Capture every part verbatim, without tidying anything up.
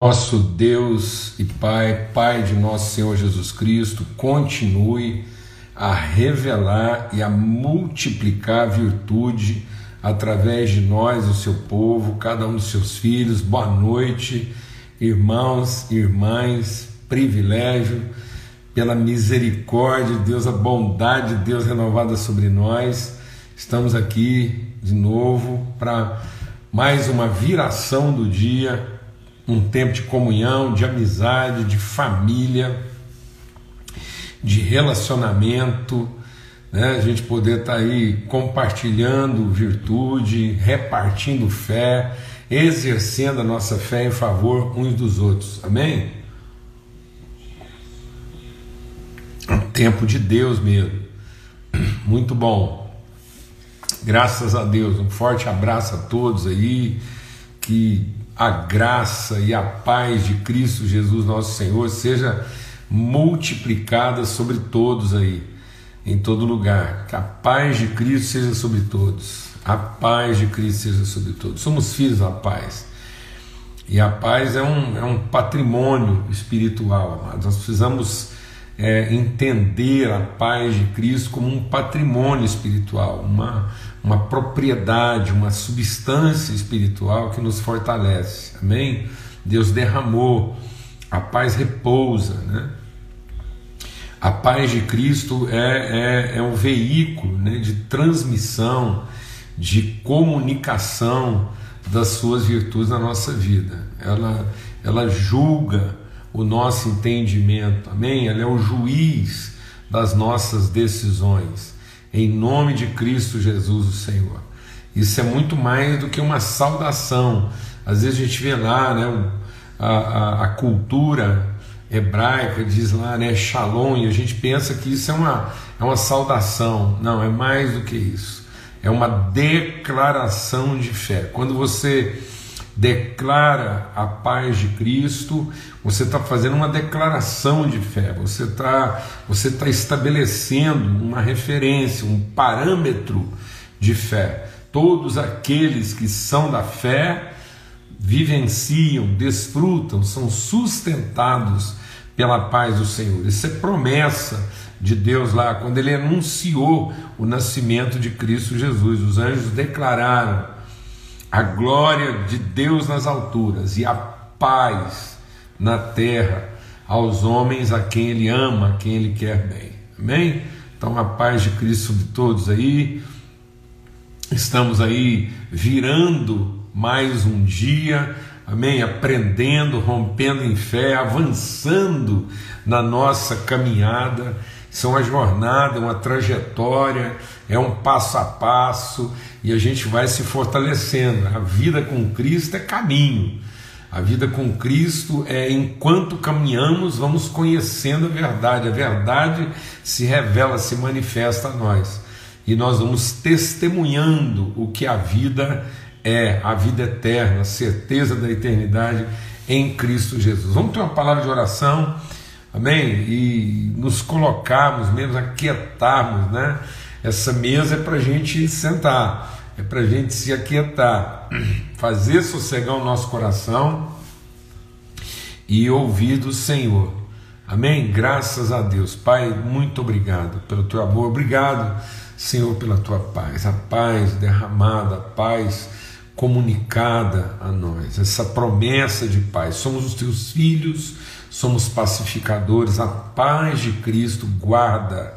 Nosso Deus e Pai, Pai de nosso Senhor Jesus Cristo, continue a revelar e a multiplicar a virtude através de nós, o seu povo, cada um dos seus filhos. Boa noite, irmãos e irmãs, privilégio, pela misericórdia de Deus, a bondade de Deus renovada sobre nós. Estamos aqui de novo para mais uma viração do dia, um tempo de comunhão, de amizade, de família, de relacionamento, né? A gente poder estar aí compartilhando virtude, repartindo fé, exercendo a nossa fé em favor uns dos outros, amém? Tempo de Deus mesmo, muito bom, graças a Deus. Um forte abraço a todos aí, que a graça e a paz de Cristo Jesus nosso Senhor seja multiplicada sobre todos aí, em todo lugar. Que a paz de Cristo seja sobre todos. A paz de Cristo seja sobre todos. Somos filhos da paz. E a paz é um, é um patrimônio espiritual, amados. Nós precisamos é, entender a paz de Cristo como um patrimônio espiritual, uma uma propriedade, uma substância espiritual que nos fortalece, amém? Deus derramou, a paz repousa, né? A paz de Cristo é, é, é um veículo, né, de transmissão, de comunicação das suas virtudes na nossa vida. Ela, ela julga o nosso entendimento, amém? Ela é o juiz das nossas decisões, em nome de Cristo Jesus o Senhor. Isso é muito mais do que uma saudação. Às vezes a gente vê lá, né, a, a, a cultura hebraica diz lá, né, shalom, e a gente pensa que isso é uma, é uma saudação. Não, é mais do que isso, é uma declaração de fé. Quando você declara a paz de Cristo, você está fazendo uma declaração de fé, você está você tá estabelecendo uma referência, um parâmetro de fé. Todos aqueles que são da fé vivenciam, desfrutam, são sustentados pela paz do Senhor. Isso é promessa de Deus lá, quando Ele anunciou o nascimento de Cristo Jesus. Os anjos declararam a glória de Deus nas alturas e a paz na terra aos homens a quem Ele ama, a quem Ele quer bem, amém? Então a paz de Cristo sobre todos aí. Estamos aí virando mais um dia, amém? Aprendendo, rompendo em fé, avançando na nossa caminhada. Isso é uma jornada, uma trajetória, é um passo a passo, e a gente vai se fortalecendo. A vida com Cristo é caminho, a vida com Cristo é, enquanto caminhamos, vamos conhecendo a verdade, a verdade se revela, se manifesta a nós, e nós vamos testemunhando o que a vida é, a vida eterna, a certeza da eternidade em Cristo Jesus. Vamos ter uma palavra de oração, amém? E nos colocarmos mesmo, aquietarmos, né? Essa mesa é para a gente sentar, é para a gente se aquietar, fazer sossegar o nosso coração e ouvir do Senhor, amém? Graças a Deus. Pai, muito obrigado pelo teu amor, obrigado, Senhor, pela tua paz, a paz derramada, a paz comunicada a nós, essa promessa de paz. Somos os teus filhos, somos pacificadores. A paz de Cristo guarda,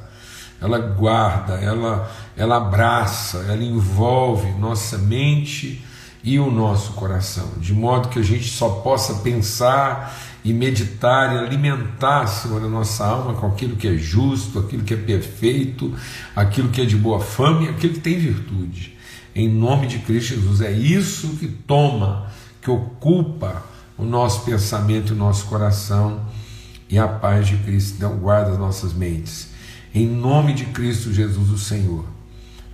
ela guarda, ela, ela abraça, ela envolve nossa mente e o nosso coração, de modo que a gente só possa pensar e meditar e alimentar, Senhor, a nossa alma com aquilo que é justo, aquilo que é perfeito, aquilo que é de boa fama e aquilo que tem virtude, em nome de Cristo Jesus. É isso que toma, que ocupa o nosso pensamento e o nosso coração, e a paz de Cristo então guarda as nossas mentes, em nome de Cristo Jesus o Senhor,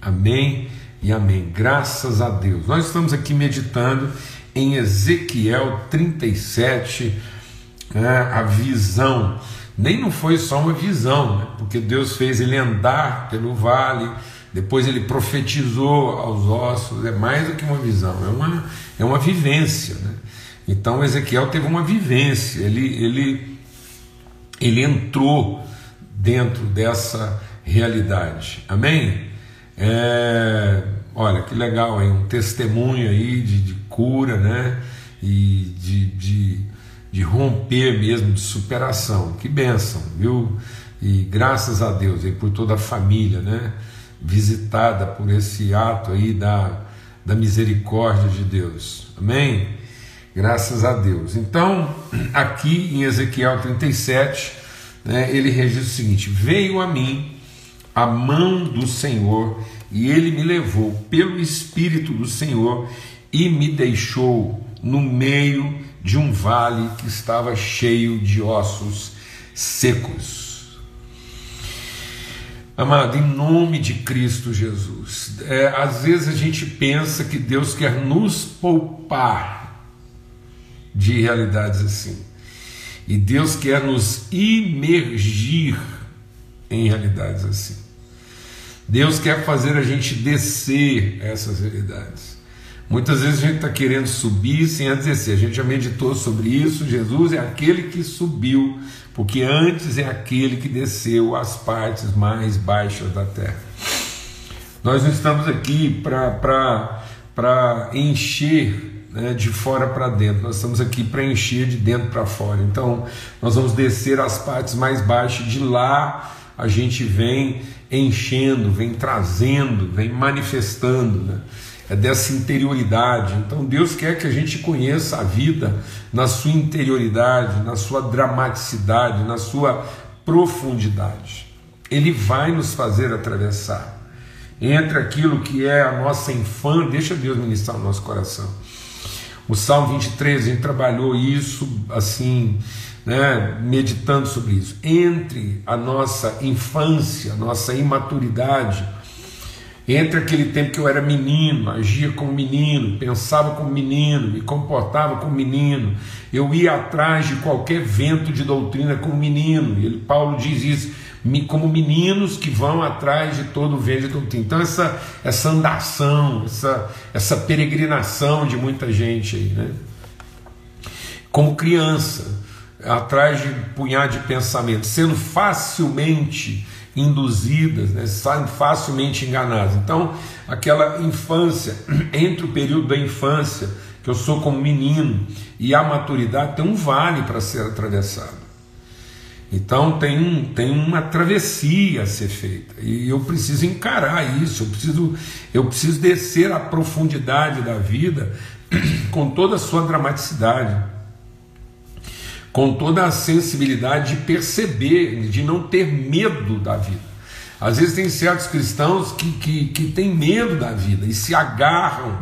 amém e amém. Graças a Deus. Nós estamos aqui meditando em Ezequiel trinta e sete, né, a visão. Nem não foi só uma visão, né, porque Deus fez ele andar pelo vale, depois ele profetizou aos ossos. É mais do que uma visão, é uma, é uma vivência, né? Então Ezequiel teve uma vivência, ele, ele, ele entrou dentro dessa realidade, amém? É, olha, que legal, hein? Um testemunho aí de, de cura, né? E de, de, de romper mesmo, de superação, que bênção, viu? E graças a Deus e por toda a família, né? Visitada por esse ato aí da, da misericórdia de Deus, amém? Graças a Deus. Então, aqui em Ezequiel trinta e sete, né, ele registra o seguinte: veio a mim a mão do Senhor, e ele me levou pelo Espírito do Senhor e me deixou no meio de um vale que estava cheio de ossos secos. Amado, em nome de Cristo Jesus, é, às vezes a gente pensa que Deus quer nos poupar de realidades assim, e Deus quer nos imergir em realidades assim. Deus quer fazer a gente descer essas realidades. Muitas vezes a gente está querendo subir sem antes descer. A gente já meditou sobre isso. Jesus é aquele que subiu, porque antes é aquele que desceu às partes mais baixas da terra. Nós não estamos aqui para encher, né, de fora para dentro, nós estamos aqui para encher de dentro para fora. Então nós vamos descer às partes mais baixas, de lá a gente vem enchendo, vem trazendo, vem manifestando, né? É dessa interioridade. Então Deus quer que a gente conheça a vida na sua interioridade, na sua dramaticidade, na sua profundidade. Ele vai nos fazer atravessar entre aquilo que é a nossa infância. Deixa Deus ministrar o nosso coração. O Salmo vinte e três, a gente trabalhou isso assim, né, meditando sobre isso. Entre a nossa infância, a nossa imaturidade, entre aquele tempo que eu era menino, agia como menino, pensava como menino, me comportava como menino, eu ia atrás de qualquer vento de doutrina como menino. Ele, Paulo diz isso, como meninos que vão atrás de todo vento de doutrina. Então essa, essa andação, essa, essa peregrinação de muita gente aí, né? Como criança, atrás de um punhado de pensamentos, sendo facilmente induzidas, né, saem facilmente enganadas. Então aquela infância, entre o período da infância, que eu sou como menino, e a maturidade, tem um vale para ser atravessado. Então tem, um, tem uma travessia a ser feita, e eu preciso encarar isso, eu preciso, eu preciso descer à profundidade da vida, com toda a sua dramaticidade, com toda a sensibilidade de perceber, de não ter medo da vida. Às vezes tem certos cristãos que, que, que têm medo da vida e se agarram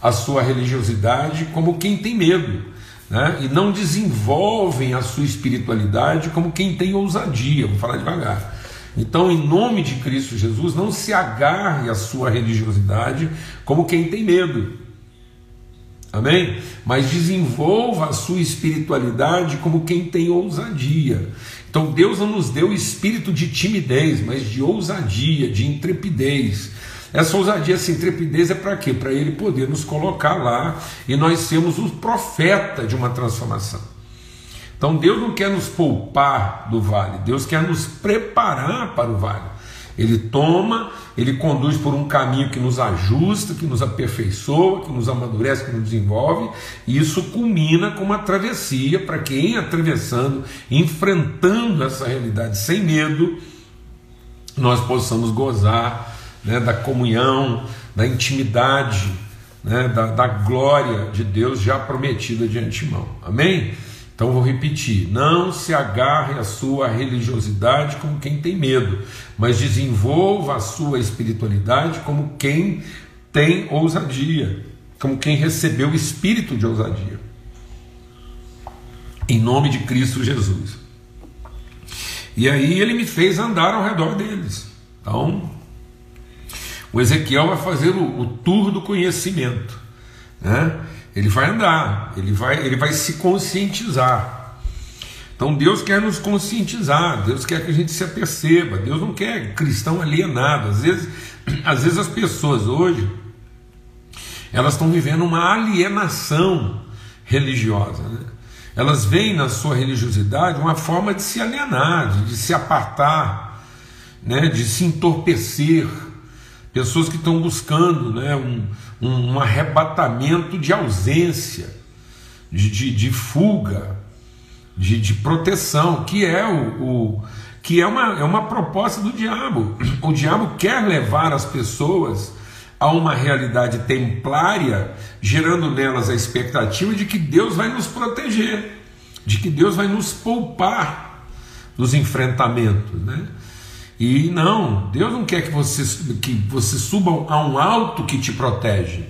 à sua religiosidade como quem tem medo, né? E não desenvolvem a sua espiritualidade como quem tem ousadia. Vou falar devagar. Então, em nome de Cristo Jesus, não se agarre à sua religiosidade como quem tem medo. Amém? Mas desenvolva a sua espiritualidade como quem tem ousadia. Então Deus não nos deu o espírito de timidez, mas de ousadia, de intrepidez. Essa ousadia, essa intrepidez é para quê? Para Ele poder nos colocar lá e nós sermos o profeta de uma transformação. Então Deus não quer nos poupar do vale, Deus quer nos preparar para o vale. Ele toma, Ele conduz por um caminho que nos ajusta, que nos aperfeiçoa, que nos amadurece, que nos desenvolve, e isso culmina com uma travessia, para quem atravessando, enfrentando essa realidade sem medo, nós possamos gozar, né, da comunhão, da intimidade, né, da, da glória de Deus já prometida de antemão, amém? Então vou repetir: não se agarre à sua religiosidade como quem tem medo, mas desenvolva a sua espiritualidade como quem tem ousadia, como quem recebeu o espírito de ousadia, em nome de Cristo Jesus. E aí Ele me fez andar ao redor deles. Então o Ezequiel vai fazer o, o tour do conhecimento, né? Ele vai andar, ele vai, ele vai se conscientizar. Então Deus quer nos conscientizar, Deus quer que a gente se aperceba, Deus não quer cristão alienado. Às vezes, às vezes as pessoas hoje, elas estão vivendo uma alienação religiosa, né? Elas veem na sua religiosidade uma forma de se alienar, de se apartar, né? De se entorpecer. Pessoas que estão buscando, né, um, um, um arrebatamento de ausência, de, de, de fuga, de, de proteção, que é o, o que é uma, é uma proposta do diabo. O diabo quer levar as pessoas a uma realidade templária, gerando nelas a expectativa de que Deus vai nos proteger, de que Deus vai nos poupar dos enfrentamentos, né? E não, Deus não quer que você, que você suba a um alto que te protege.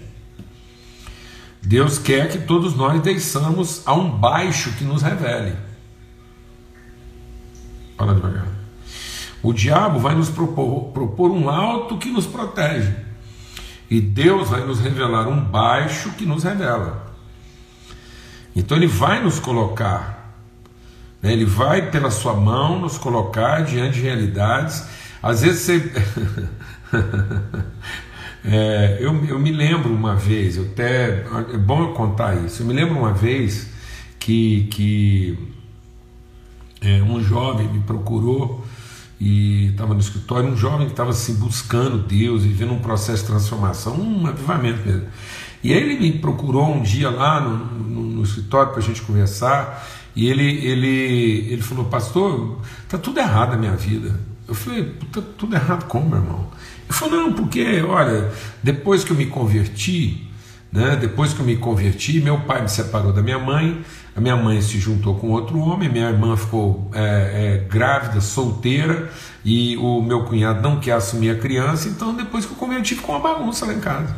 Deus quer que todos nós desçamos a um baixo que nos revele. Fala devagar. O diabo vai nos propor, propor um alto que nos protege. E Deus vai nos revelar um baixo que nos revela. Então ele vai nos colocar, ele vai pela sua mão nos colocar diante de realidades. Às vezes você... é, eu, eu me lembro uma vez, eu até, é bom eu contar isso, eu me lembro uma vez que, que é, um jovem me procurou e estava no escritório, um jovem que estava assim, buscando Deus, vivendo um processo de transformação, um avivamento mesmo. E aí ele me procurou um dia lá no, no, no escritório para a gente conversar. E ele, ele, ele falou: pastor, está tudo errado na minha vida. Eu falei: está tudo errado como, meu irmão? Ele falou: não, porque, olha, depois que eu me converti, né, depois que eu me converti, meu pai me separou da minha mãe, a minha mãe se juntou com outro homem, minha irmã ficou é, é, grávida, solteira, e o meu cunhado não quer assumir a criança, então depois que eu converti ficou uma bagunça lá em casa.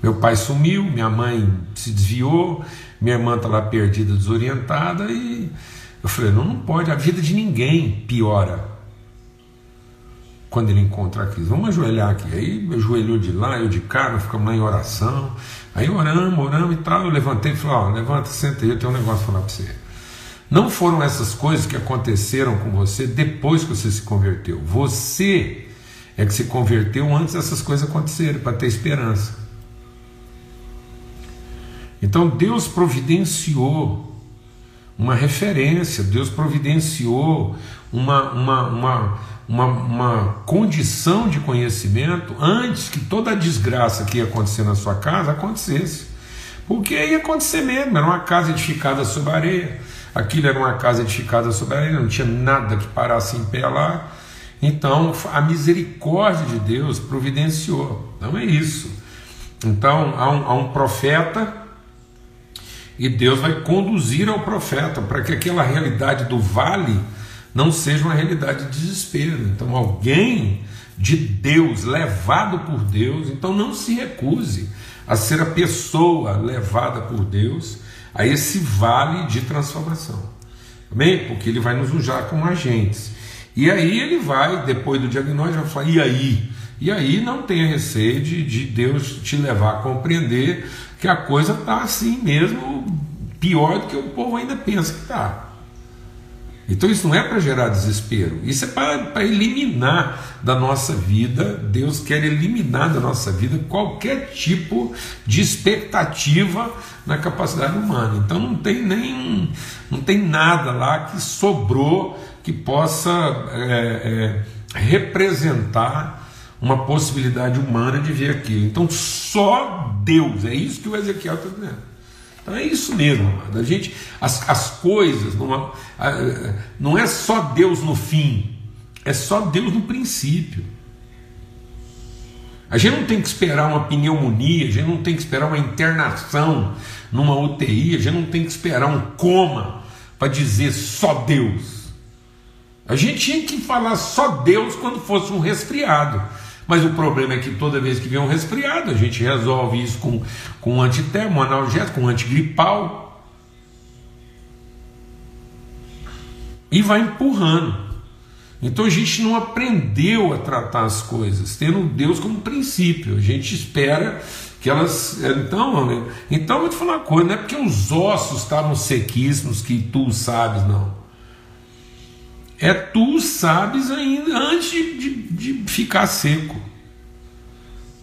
Meu pai sumiu, minha mãe se desviou, minha irmã está lá perdida, desorientada. E eu falei: não, não pode, a vida de ninguém piora quando ele encontra a crise. Vamos ajoelhar aqui. Aí eu ajoelhou de lá, eu de cá, nós ficamos lá em oração. Aí oramos, oramos e tal. Eu levantei e falei: ó, levanta, senta aí, eu tenho um negócio para falar para você. Não foram essas coisas que aconteceram com você depois que você se converteu. Você é que se converteu antes dessas coisas acontecerem, para ter esperança. Então Deus providenciou uma referência, Deus providenciou uma, uma, uma, uma, uma condição de conhecimento antes que toda a desgraça que ia acontecer na sua casa acontecesse. Porque ia acontecer mesmo, era uma casa edificada sobre a areia, aquilo era uma casa edificada sobre a areia, não tinha nada que parasse em pé lá. Então a misericórdia de Deus providenciou. Então é isso. Então há um, há um profeta, e Deus vai conduzir ao profeta para que aquela realidade do vale não seja uma realidade de desespero. Então alguém de Deus, levado por Deus, então não se recuse a ser a pessoa levada por Deus a esse vale de transformação. Amém? Porque ele vai nos usar como agentes. E aí ele vai, depois do diagnóstico, vai falar: e aí? E aí não tenha receio de, de Deus te levar a compreender que a coisa está assim mesmo, pior do que o povo ainda pensa que está. Então isso não é para gerar desespero, isso é para eliminar da nossa vida. Deus quer eliminar da nossa vida qualquer tipo de expectativa na capacidade humana. Então não tem nem, não tem nada lá que sobrou que possa é, é, representar uma possibilidade humana de ver aquilo. Então só Deus, é isso que o Ezequiel está dizendo. Então é isso mesmo, amado. A gente, as, as coisas, numa, a, não é só Deus no fim, é só Deus no princípio. A gente não tem que esperar uma pneumonia, a gente não tem que esperar uma internação numa U T I, a gente não tem que esperar um coma para dizer só Deus. A gente tinha que falar só Deus quando fosse um resfriado. Mas o problema é que toda vez que vem um resfriado, a gente resolve isso com, com um antitermo, um analgésico, um antigripal. E vai empurrando. Então a gente não aprendeu a tratar as coisas, tendo Deus como princípio. A gente espera que elas... Então, então eu vou te falar uma coisa, não é porque os ossos estavam sequíssimos que tu sabes, não. É tu sabes ainda antes de, de, de ficar seco.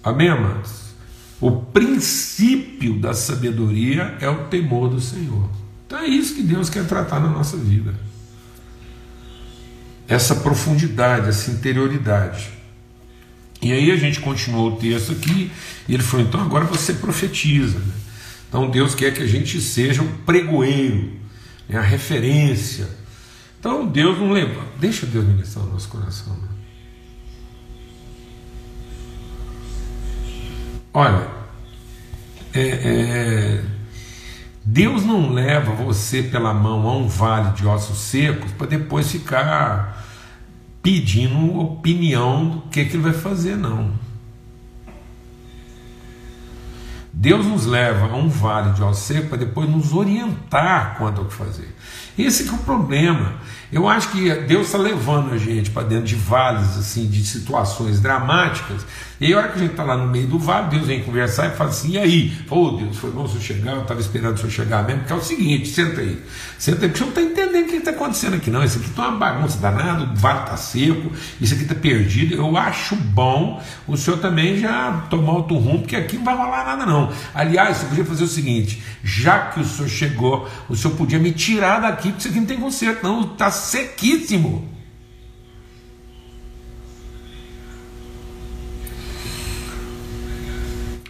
Amém, amados? O princípio da sabedoria é o temor do Senhor. Então é isso que Deus quer tratar na nossa vida. Essa profundidade, essa interioridade. E aí a gente continuou o texto aqui, e ele falou, então agora você profetiza. Né? Então Deus quer que a gente seja um pregoeiro, né? A referência. Então Deus não leva, deixa Deus ministrar o nosso coração. Né? Olha, é, é, Deus não leva você pela mão a um vale de ossos secos para depois ficar pedindo opinião do que, que ele vai fazer, não. Deus nos leva a um vale de ossos secos para depois nos orientar quanto ao que fazer. Esse que é o problema. Eu acho que Deus está levando a gente para dentro de vales, assim, de situações dramáticas, e a hora que a gente está lá no meio do vale, Deus vem conversar e fala assim, e aí? Ô Deus, foi bom o senhor chegar, eu estava esperando o senhor chegar mesmo, porque é o seguinte, senta aí, senta aí, porque o senhor não está entendendo o que está acontecendo aqui não, isso aqui está uma bagunça danada, o vale está seco, isso aqui está perdido, eu acho bom o senhor também já tomar outro rumo, porque aqui não vai rolar nada não. Aliás, o senhor podia fazer o seguinte, já que o senhor chegou, o senhor podia me tirar daqui, porque isso aqui não tem conserto não, está sequíssimo.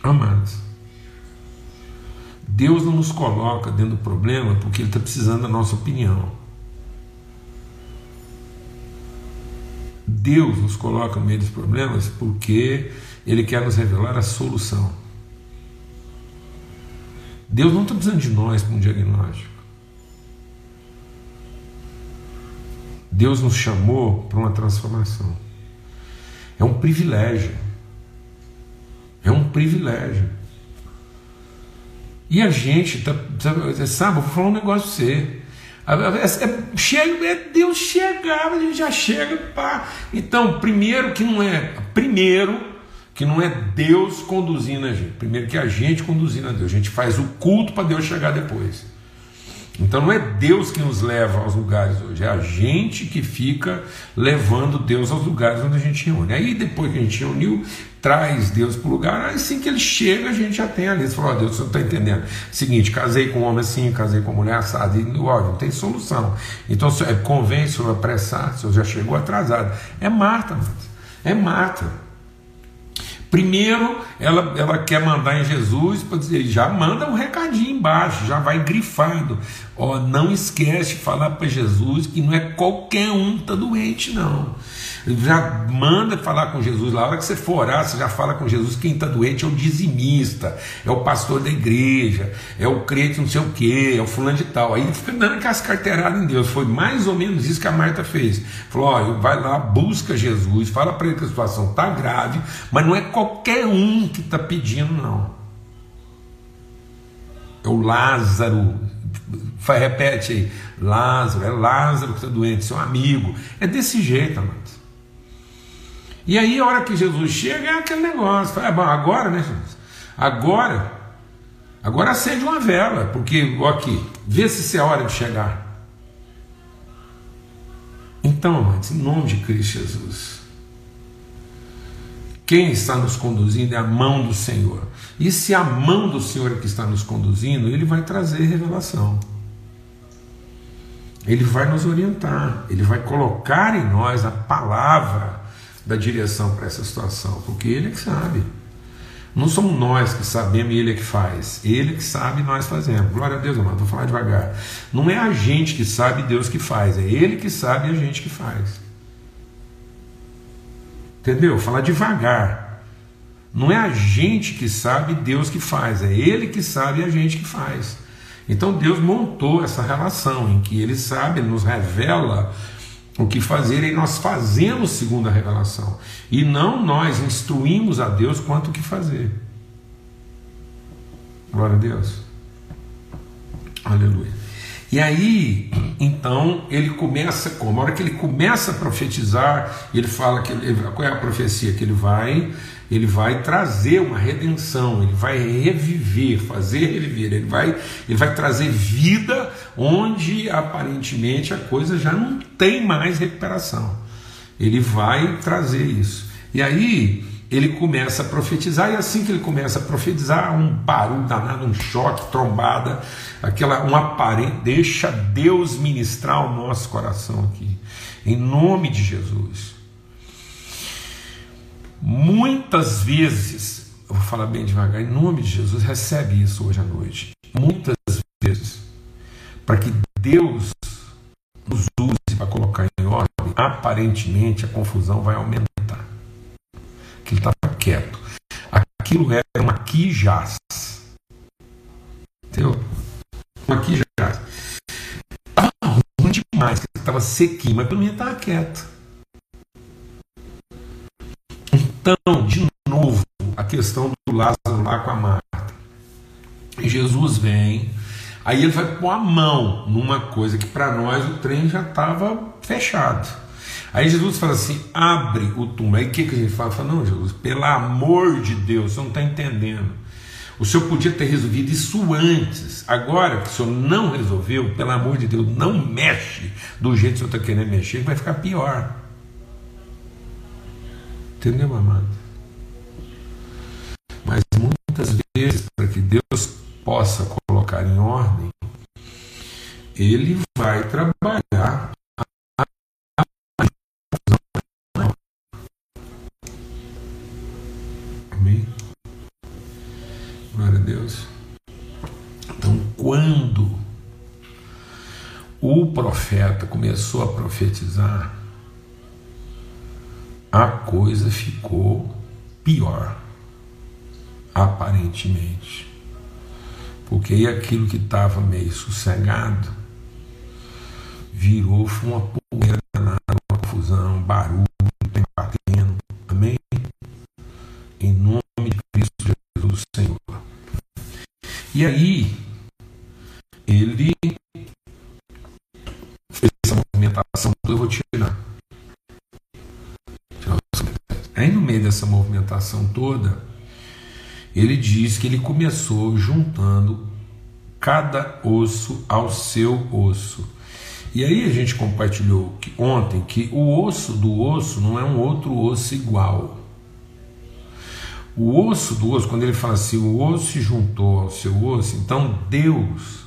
Amados, Deus não nos coloca dentro do problema porque Ele está precisando da nossa opinião. Deus nos coloca no meio dos problemas porque Ele quer nos revelar a solução. Deus não está precisando de nós para um diagnóstico. Deus nos chamou para uma transformação. É um privilégio. É um privilégio. E a gente, tá, sabe, eu vou falar um negócio pra você. É, chega, é Deus chegar, a gente já chega. Pá. Então, primeiro que não é. Primeiro que não é Deus conduzindo a gente. Primeiro que é a gente conduzindo a Deus. A gente faz o culto para Deus chegar depois. Então não é Deus que nos leva aos lugares hoje, é a gente que fica levando Deus aos lugares onde a gente reúne. Aí depois que a gente reuniu, traz Deus para o lugar, assim que ele chega a gente já tem a lista, fala, ó Deus, você não está entendendo. Seguinte, casei com um homem assim, casei com uma mulher assada, e ó, não tem solução. Então é, convém, se eu apressar, se eu já chegou atrasado. É Marta, é Marta. Primeiro, ela, ela quer mandar em Jesus, para dizer, já manda um recadinho embaixo, já vai grifado. Ó, não esquece de falar para Jesus que não é qualquer um que está doente, não. Já manda falar com Jesus lá, a hora que você for orar, você já fala com Jesus, quem está doente é o dizimista, é o pastor da igreja, é o crente não sei o que, é o fulano de tal. Aí fica dando aquelas carteiradas em Deus. Foi mais ou menos isso que a Marta fez. Falou, ó, vai lá, busca Jesus, fala para ele que a situação está grave, mas não é qualquer um que está pedindo, não. É o Lázaro. Repete aí, Lázaro, é Lázaro que está doente, seu amigo. É desse jeito, amados. E aí a hora que Jesus chega é aquele negócio, fala, ah, bom, agora, né, Jesus? Agora, agora acende uma vela, porque, ó aqui, vê se é a hora de chegar. Então, amados, em nome de Cristo Jesus, quem está nos conduzindo é a mão do Senhor, e se a mão do Senhor que está nos conduzindo, Ele vai trazer revelação. Ele vai nos orientar, Ele vai colocar em nós a palavra da direção para essa situação, porque Ele é que sabe, não somos nós que sabemos e Ele é que faz, Ele é que sabe e nós fazemos, glória a Deus, amado, vou falar devagar, não é a gente que sabe e Deus que faz, é Ele que sabe e a gente que faz, entendeu? Falar devagar, não é a gente que sabe e Deus que faz, é Ele que sabe e a gente que faz, então Deus montou essa relação em que Ele sabe, Ele nos revela o que fazer e nós fazemos segundo a revelação, e não nós instruímos a Deus quanto o que fazer. Glória a Deus. Aleluia. E aí, então, ele começa como? A hora que ele começa a profetizar, ele fala que ele, qual é a profecia que ele vai? Ele vai trazer uma redenção, ele vai reviver, fazer reviver, ele vai, ele vai trazer vida onde aparentemente a coisa já não tem mais recuperação. Ele vai trazer isso. E aí ele começa a profetizar, e assim que ele começa a profetizar, um barulho danado, um choque, trombada, aquela, um aparelho, deixa Deus ministrar o nosso coração aqui, em nome de Jesus. Muitas vezes, eu vou falar bem devagar, em nome de Jesus, recebe isso hoje à noite, muitas vezes, para que Deus nos use para colocar em ordem, aparentemente a confusão vai aumentar. Que ele estava quieto. Aquilo era uma quijás. Entendeu? Uma quijás. Estava ruim demais, estava sequinho, mas pelo menos estava quieto. Então, de novo, a questão do Lázaro lá com a Marta. E Jesus vem, aí ele vai pôr a mão numa coisa que para nós o trem já estava fechado. Aí Jesus fala assim, abre o túmulo. Aí o que, que a gente fala? Fala, não, Jesus, pelo amor de Deus, você não está entendendo. O senhor podia ter resolvido isso antes. Agora que o senhor não resolveu, pelo amor de Deus, não mexe do jeito que o senhor está querendo mexer, que vai ficar pior. Entendeu, amado? Mas muitas vezes, para que Deus possa colocar em ordem, ele vai trabalhar. Glória a Deus. Então, quando o profeta começou a profetizar, a coisa ficou pior, aparentemente, porque aquilo que estava meio sossegado virou uma poeira danada, uma confusão, um barulho, um batendo. Amém? Em nome de Cristo Jesus, Senhor. E aí, ele fez essa movimentação, eu vou tirar. Aí no meio dessa movimentação toda, ele diz que ele começou juntando cada osso ao seu osso. E aí a gente compartilhou que, ontem que o osso do osso não é um outro osso igual. O osso do osso, quando ele fala assim, o osso se juntou ao seu osso, então Deus,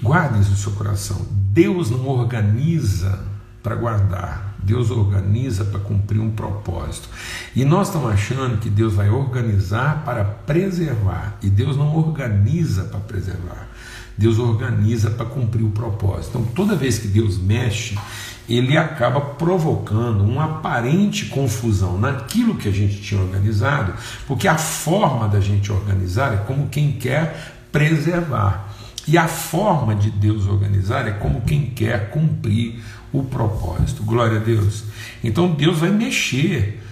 guarda isso no seu coração, Deus não organiza para guardar, Deus organiza para cumprir um propósito, e nós estamos achando que Deus vai organizar para preservar, e Deus não organiza para preservar, Deus organiza para cumprir o propósito. Então, toda vez que Deus mexe, ele acaba provocando uma aparente confusão naquilo que a gente tinha organizado, porque a forma da gente organizar é como quem quer preservar, e a forma de Deus organizar é como quem quer cumprir o propósito. Glória a Deus. Então, Deus vai mexer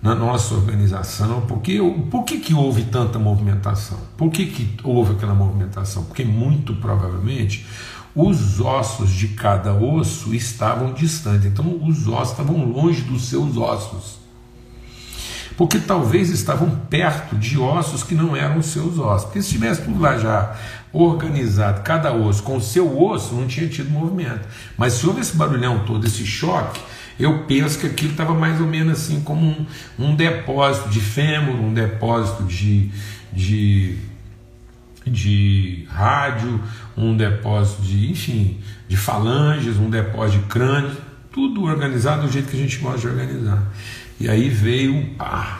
na nossa organização, porque por que que houve tanta movimentação? Por que que houve aquela movimentação? Porque muito provavelmente os ossos de cada osso estavam distantes, então os ossos estavam longe dos seus ossos, porque talvez estavam perto de ossos que não eram os seus ossos, porque se tivesse tudo lá já organizado, cada osso com o seu osso, não tinha tido movimento, mas se houve esse barulhão todo, esse choque, eu penso que aquilo estava mais ou menos assim como um, um depósito de fêmur, um depósito de, de, de rádio, um depósito de, enfim, de falanges, um depósito de crânio, tudo organizado do jeito que a gente gosta de organizar. E aí veio ah,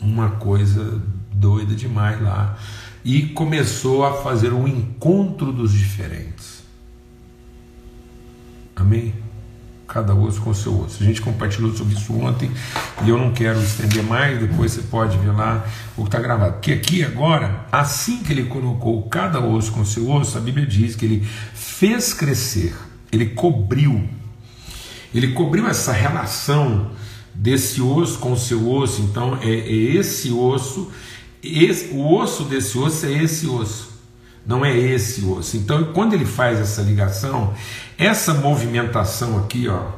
uma coisa doida demais lá e começou a fazer um encontro dos diferentes. Amém? Cada osso com o seu osso. A gente compartilhou sobre isso ontem e eu não quero estender mais, depois você pode ver lá o que está gravado. Porque aqui agora, assim que ele colocou cada osso com o seu osso, a Bíblia diz que ele fez crescer, ele cobriu, ele cobriu essa relação desse osso com o seu osso, então é, é esse osso, esse, o osso desse osso é esse osso. Não é esse osso. Então, quando ele faz essa ligação, essa movimentação aqui, ó,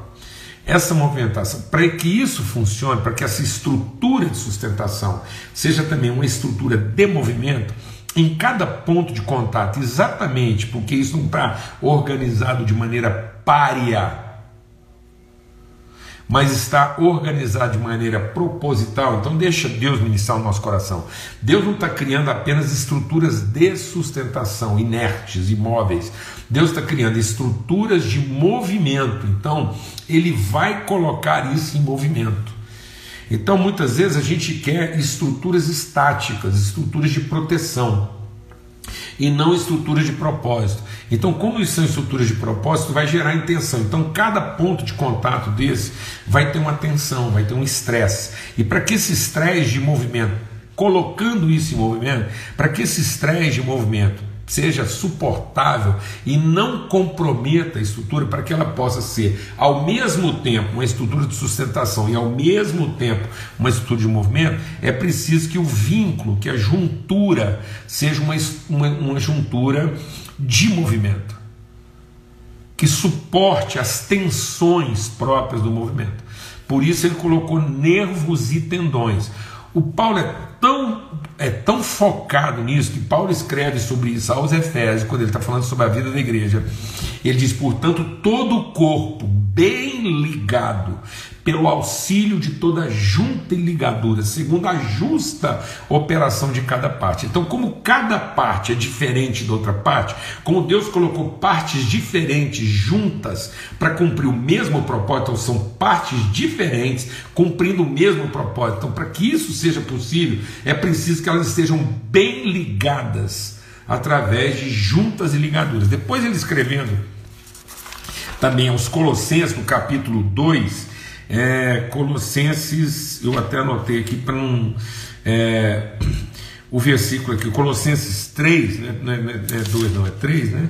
essa movimentação, para que isso funcione, para que essa estrutura de sustentação seja também uma estrutura de movimento, em cada ponto de contato, exatamente porque isso não está organizado de maneira párea, mas está organizado de maneira proposital, então deixa Deus ministrar o nosso coração. Deus não está criando apenas estruturas de sustentação, inertes, imóveis. Deus está criando estruturas de movimento, então Ele vai colocar isso em movimento. Então muitas vezes a gente quer estruturas estáticas, estruturas de proteção, e não estruturas de propósito. Então, como são estruturas de propósito, vai gerar intenção. Então, cada ponto de contato desse vai ter uma tensão, vai ter um estresse. E para que esse estresse de movimento, colocando isso em movimento, para que esse estresse de movimento seja suportável e não comprometa a estrutura, para que ela possa ser ao mesmo tempo uma estrutura de sustentação e ao mesmo tempo uma estrutura de movimento, é preciso que o vínculo, que a juntura seja uma, uma, uma juntura de movimento, que suporte as tensões próprias do movimento. Por isso ele colocou nervos e tendões. O Paulo é tão, é tão focado nisso, que Paulo escreve sobre isso aos Efésios, quando ele está falando sobre a vida da igreja. Ele diz: portanto, todo o corpo bem ligado, pelo auxílio de toda junta e ligadura, segundo a justa operação de cada parte. Então, como cada parte é diferente da outra parte, como Deus colocou partes diferentes juntas para cumprir o mesmo propósito, são partes diferentes cumprindo o mesmo propósito. Então, para que isso seja possível, é preciso que elas estejam bem ligadas através de juntas e ligaduras. Depois ele escrevendo também aos Colossenses, no capítulo dois, É, Colossenses, eu até anotei aqui para não. É, o versículo aqui, Colossenses três, né? Não é dois, não, é três, né?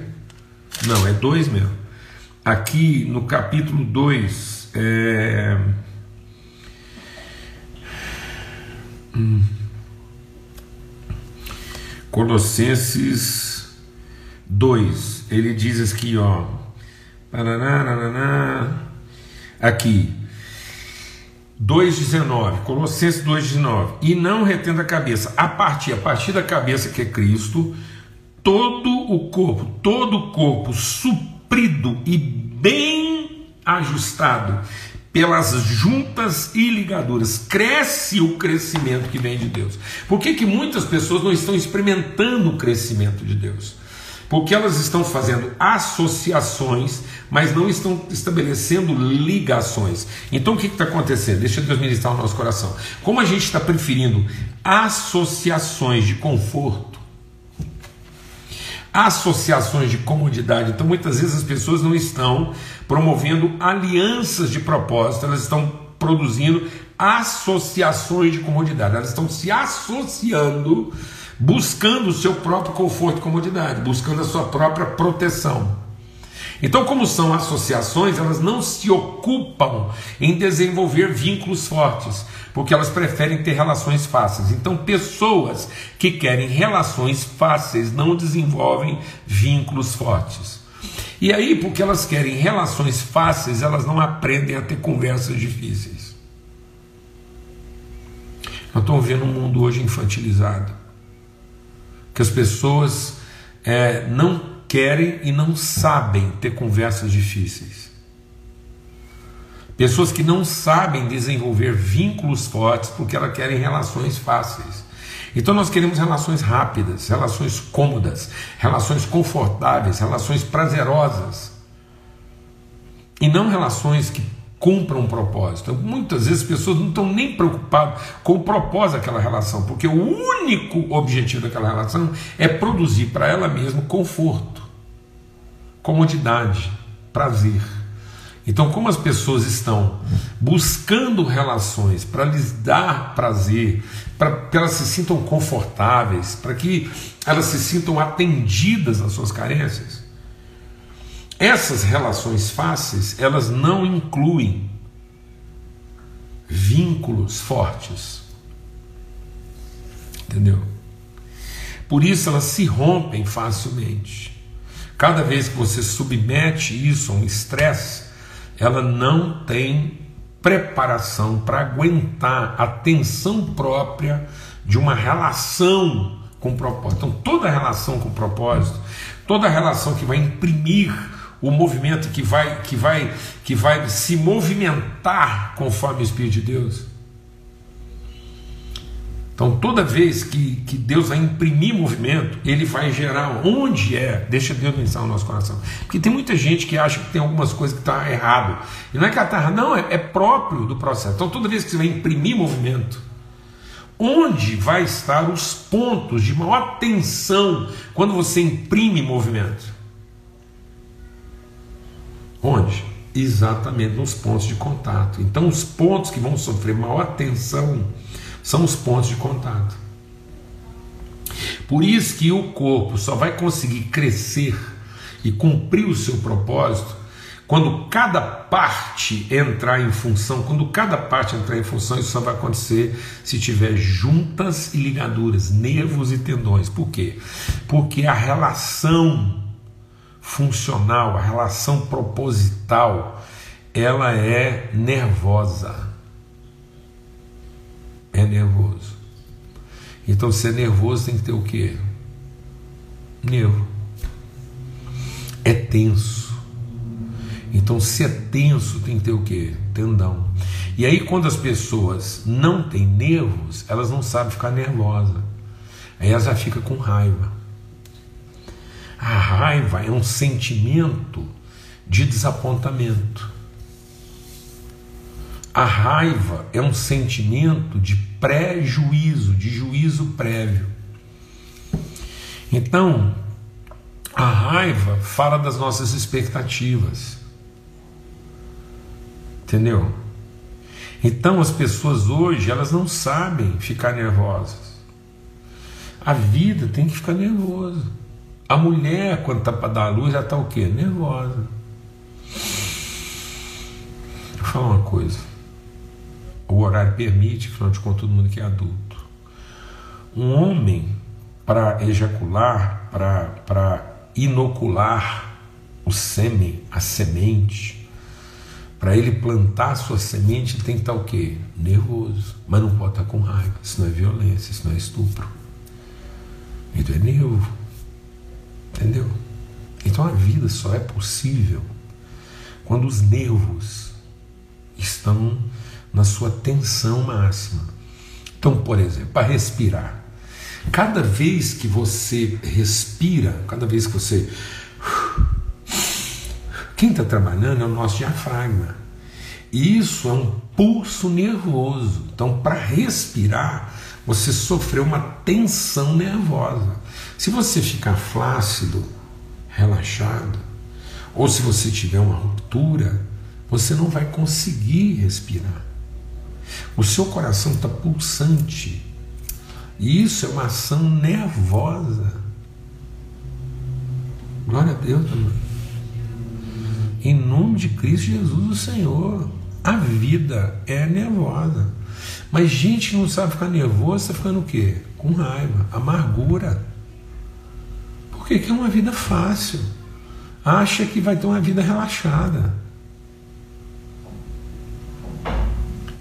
Não, é dois mesmo. Aqui no capítulo dois, é, hum, Colossenses dois, ele diz aqui, ó. Aqui. dois dezenove, Colossenses dois dezenove, e não retendo a cabeça, a partir, a partir da cabeça que é Cristo, todo o corpo, todo o corpo suprido e bem ajustado pelas juntas e ligaduras, cresce o crescimento que vem de Deus. Por que que muitas pessoas não estão experimentando o crescimento de Deus? Porque elas estão fazendo associações, mas não estão estabelecendo ligações. Então o que está acontecendo? Deixa Deus ministrar o nosso coração. Como a gente está preferindo associações de conforto, associações de comodidade, então muitas vezes as pessoas não estão promovendo alianças de propósito, elas estão produzindo associações de comodidade, elas estão se associando, buscando o seu próprio conforto e comodidade, buscando a sua própria proteção. Então, como são associações, elas não se ocupam em desenvolver vínculos fortes, porque elas preferem ter relações fáceis. Então, pessoas que querem relações fáceis não desenvolvem vínculos fortes. E aí, porque elas querem relações fáceis, elas não aprendem a ter conversas difíceis. Nós estamos vendo um mundo hoje infantilizado, que as pessoas é, não querem e não sabem ter conversas difíceis. Pessoas que não sabem desenvolver vínculos fortes porque elas querem relações fáceis. Então nós queremos relações rápidas, relações cômodas, relações confortáveis, relações prazerosas, e não relações que cumpra um propósito. Muitas vezes as pessoas não estão nem preocupadas com o propósito daquela relação, porque o único objetivo daquela relação é produzir para ela mesma conforto, comodidade, prazer. Então, como as pessoas estão buscando relações para lhes dar prazer, para que elas se sintam confortáveis, para que elas se sintam atendidas nas suas carências, essas relações fáceis, elas não incluem vínculos fortes. Entendeu? Por isso elas se rompem facilmente. Cada vez que você submete isso a um estresse, ela não tem preparação para aguentar a tensão própria de uma relação com propósito. Então toda relação com propósito, toda relação que vai imprimir o movimento que vai, que vai, que vai se movimentar conforme o Espírito de Deus. Então toda vez que, que Deus vai imprimir movimento, ele vai gerar onde é, deixa Deus pensar no nosso coração, porque tem muita gente que acha que tem algumas coisas que está errado, e não é que ela está, não, é, é próprio do processo. Então toda vez que você vai imprimir movimento, onde vai estar os pontos de maior tensão quando você imprime movimento? Onde? Exatamente nos pontos de contato. Então os pontos que vão sofrer maior tensão são os pontos de contato. Por isso que o corpo só vai conseguir crescer e cumprir o seu propósito quando cada parte entrar em função. Quando cada parte entrar em função, isso só vai acontecer se tiver juntas e ligaduras, nervos e tendões. Por quê? Porque a relação funcional, a relação proposital, ela é nervosa. É nervoso. Então, se é nervoso, tem que ter o quê? Nervo. É tenso. Então, se é tenso, tem que ter o quê? Tendão. E aí, quando as pessoas não têm nervos, elas não sabem ficar nervosa. Aí elas já ficam com raiva. A raiva é um sentimento de desapontamento. A raiva é um sentimento de prejuízo, de juízo prévio. Então, a raiva fala das nossas expectativas. Entendeu? Então, as pessoas hoje, elas não sabem ficar nervosas. A vida tem que ficar nervosa. A mulher, quando está para dar à luz, já está o quê? Nervosa. Vou falar uma coisa. O horário permite, afinal de contas, todo mundo que é adulto. Um homem, para ejacular, para inocular o sêmen, a semente, para ele plantar a sua semente, ele tem que estar o quê? Nervoso. Mas não pode estar com raiva, senão é violência, senão é estupro. Então é nervo. Entendeu? Então a vida só é possível quando os nervos estão na sua tensão máxima. Então, por exemplo, para respirar, cada vez que você respira, cada vez que você... Quem está trabalhando é o nosso diafragma. Isso é um pulso nervoso. Então, para respirar, você sofreu uma tensão nervosa. Se você ficar flácido, relaxado, ou se você tiver uma ruptura, você não vai conseguir respirar. O seu coração está pulsante. E isso é uma ação nervosa. Glória a Deus, amor. Em nome de Cristo Jesus, o Senhor. A vida é nervosa. Mas gente que não sabe ficar nervosa está ficando o quê? Com raiva, amargura. Porque quer uma vida fácil. Acha que vai ter uma vida relaxada.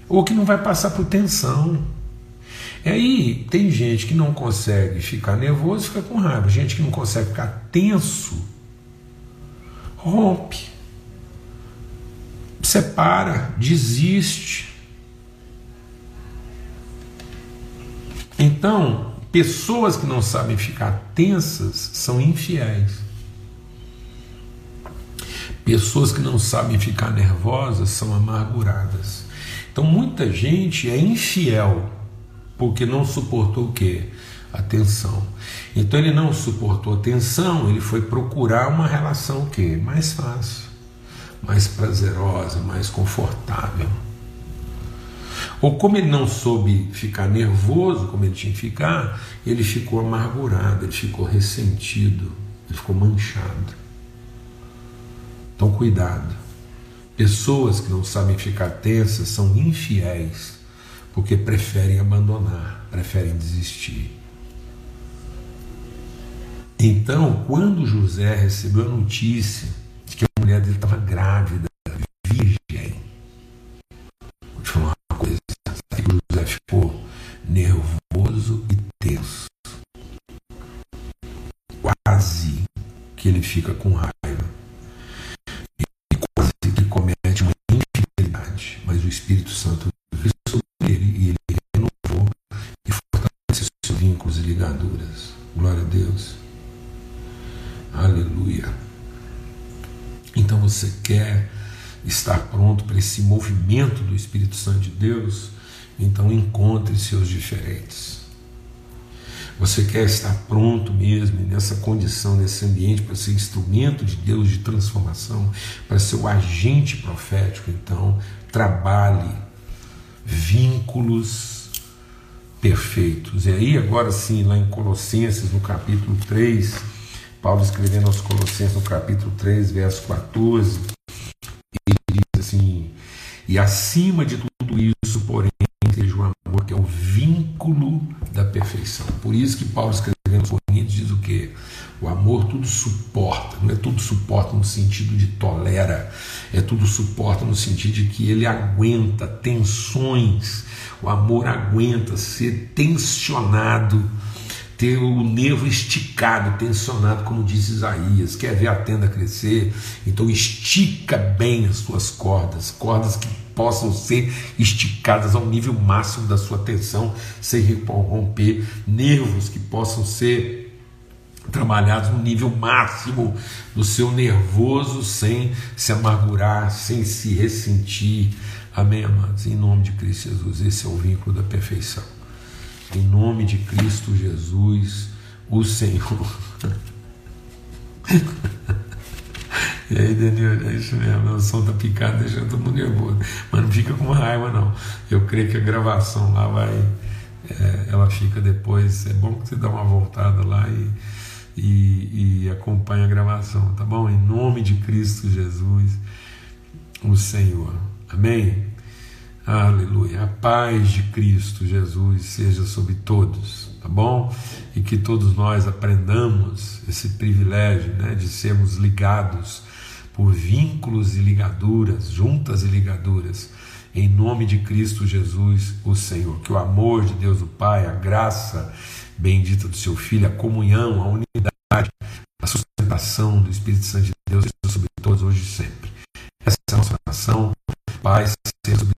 Ou que não vai passar por tensão. E aí tem gente que não consegue ficar nervoso, fica com raiva. Gente que não consegue ficar tenso, rompe, separa, desiste. Então, pessoas que não sabem ficar tensas são infiéis. Pessoas que não sabem ficar nervosas são amarguradas. Então muita gente é infiel porque não suportou o quê? A tensão. Então ele não suportou a tensão, ele foi procurar uma relação o quê? Mais fácil, mais prazerosa, mais confortável. Ou como ele não soube ficar nervoso, como ele tinha que ficar, ele ficou amargurado, ele ficou ressentido, ele ficou manchado. Então cuidado. Pessoas que não sabem ficar tensas são infiéis, porque preferem abandonar, preferem desistir. Então, quando José recebeu a notícia de que a mulher dele estava grávida, virgem, vou te falar uma coisa, José ficou nervoso e tenso. Quase que ele fica com raiva. humanidade, mas o Espírito Santo veio sobre ele e ele renovou e fortaleceu seus vínculos e ligaduras. Glória a Deus. Aleluia. Então você quer estar pronto para esse movimento do Espírito Santo de Deus? Então encontre seus diferentes. Você quer estar pronto mesmo nessa condição, nesse ambiente, para ser instrumento de Deus de transformação, para ser o agente profético? Então trabalhe vínculos perfeitos. E aí agora sim, lá em Colossenses, no capítulo três, Paulo escrevendo aos Colossenses, no capítulo três, verso quatorze, ele diz assim: e acima de tudo isso, porém, seja o amor, que é o vínculo da perfeição. Por isso que Paulo, escrevendo aos Coríntios, diz o quê? O amor tudo suporta. Não é tudo suporta no sentido de tolera, é tudo suporta no sentido de que ele aguenta tensões. O amor aguenta ser tensionado, ter o nervo esticado, tensionado, como diz Isaías. Quer ver a tenda crescer? Então estica bem as suas cordas, cordas que possam ser esticadas ao nível máximo da sua tensão, sem romper, nervos que possam ser trabalhados no nível máximo do seu nervoso, sem se amargurar, sem se ressentir. Amém, amados? Em nome de Cristo Jesus, esse é o vínculo da perfeição. Em nome de Cristo Jesus, o Senhor. E aí, Daniel, é isso mesmo, meu som tá picado, deixando todo mundo nervoso. Mas não fica com raiva, não. Eu creio que a gravação lá vai... É, ela fica depois... É bom que você dá uma voltada lá e, e, e acompanhe a gravação, tá bom? Em nome de Cristo Jesus, o Senhor. Amém? Aleluia. A paz de Cristo Jesus seja sobre todos, tá bom? E que todos nós aprendamos esse privilégio, né, de sermos ligados por vínculos e ligaduras, juntas e ligaduras, em nome de Cristo Jesus, o Senhor. Que o amor de Deus o Pai, a graça bendita do seu Filho, a comunhão, a unidade, a sustentação do Espírito Santo de Deus seja sobre todos hoje e sempre. Essa é a nossa oração. Paz seja sobre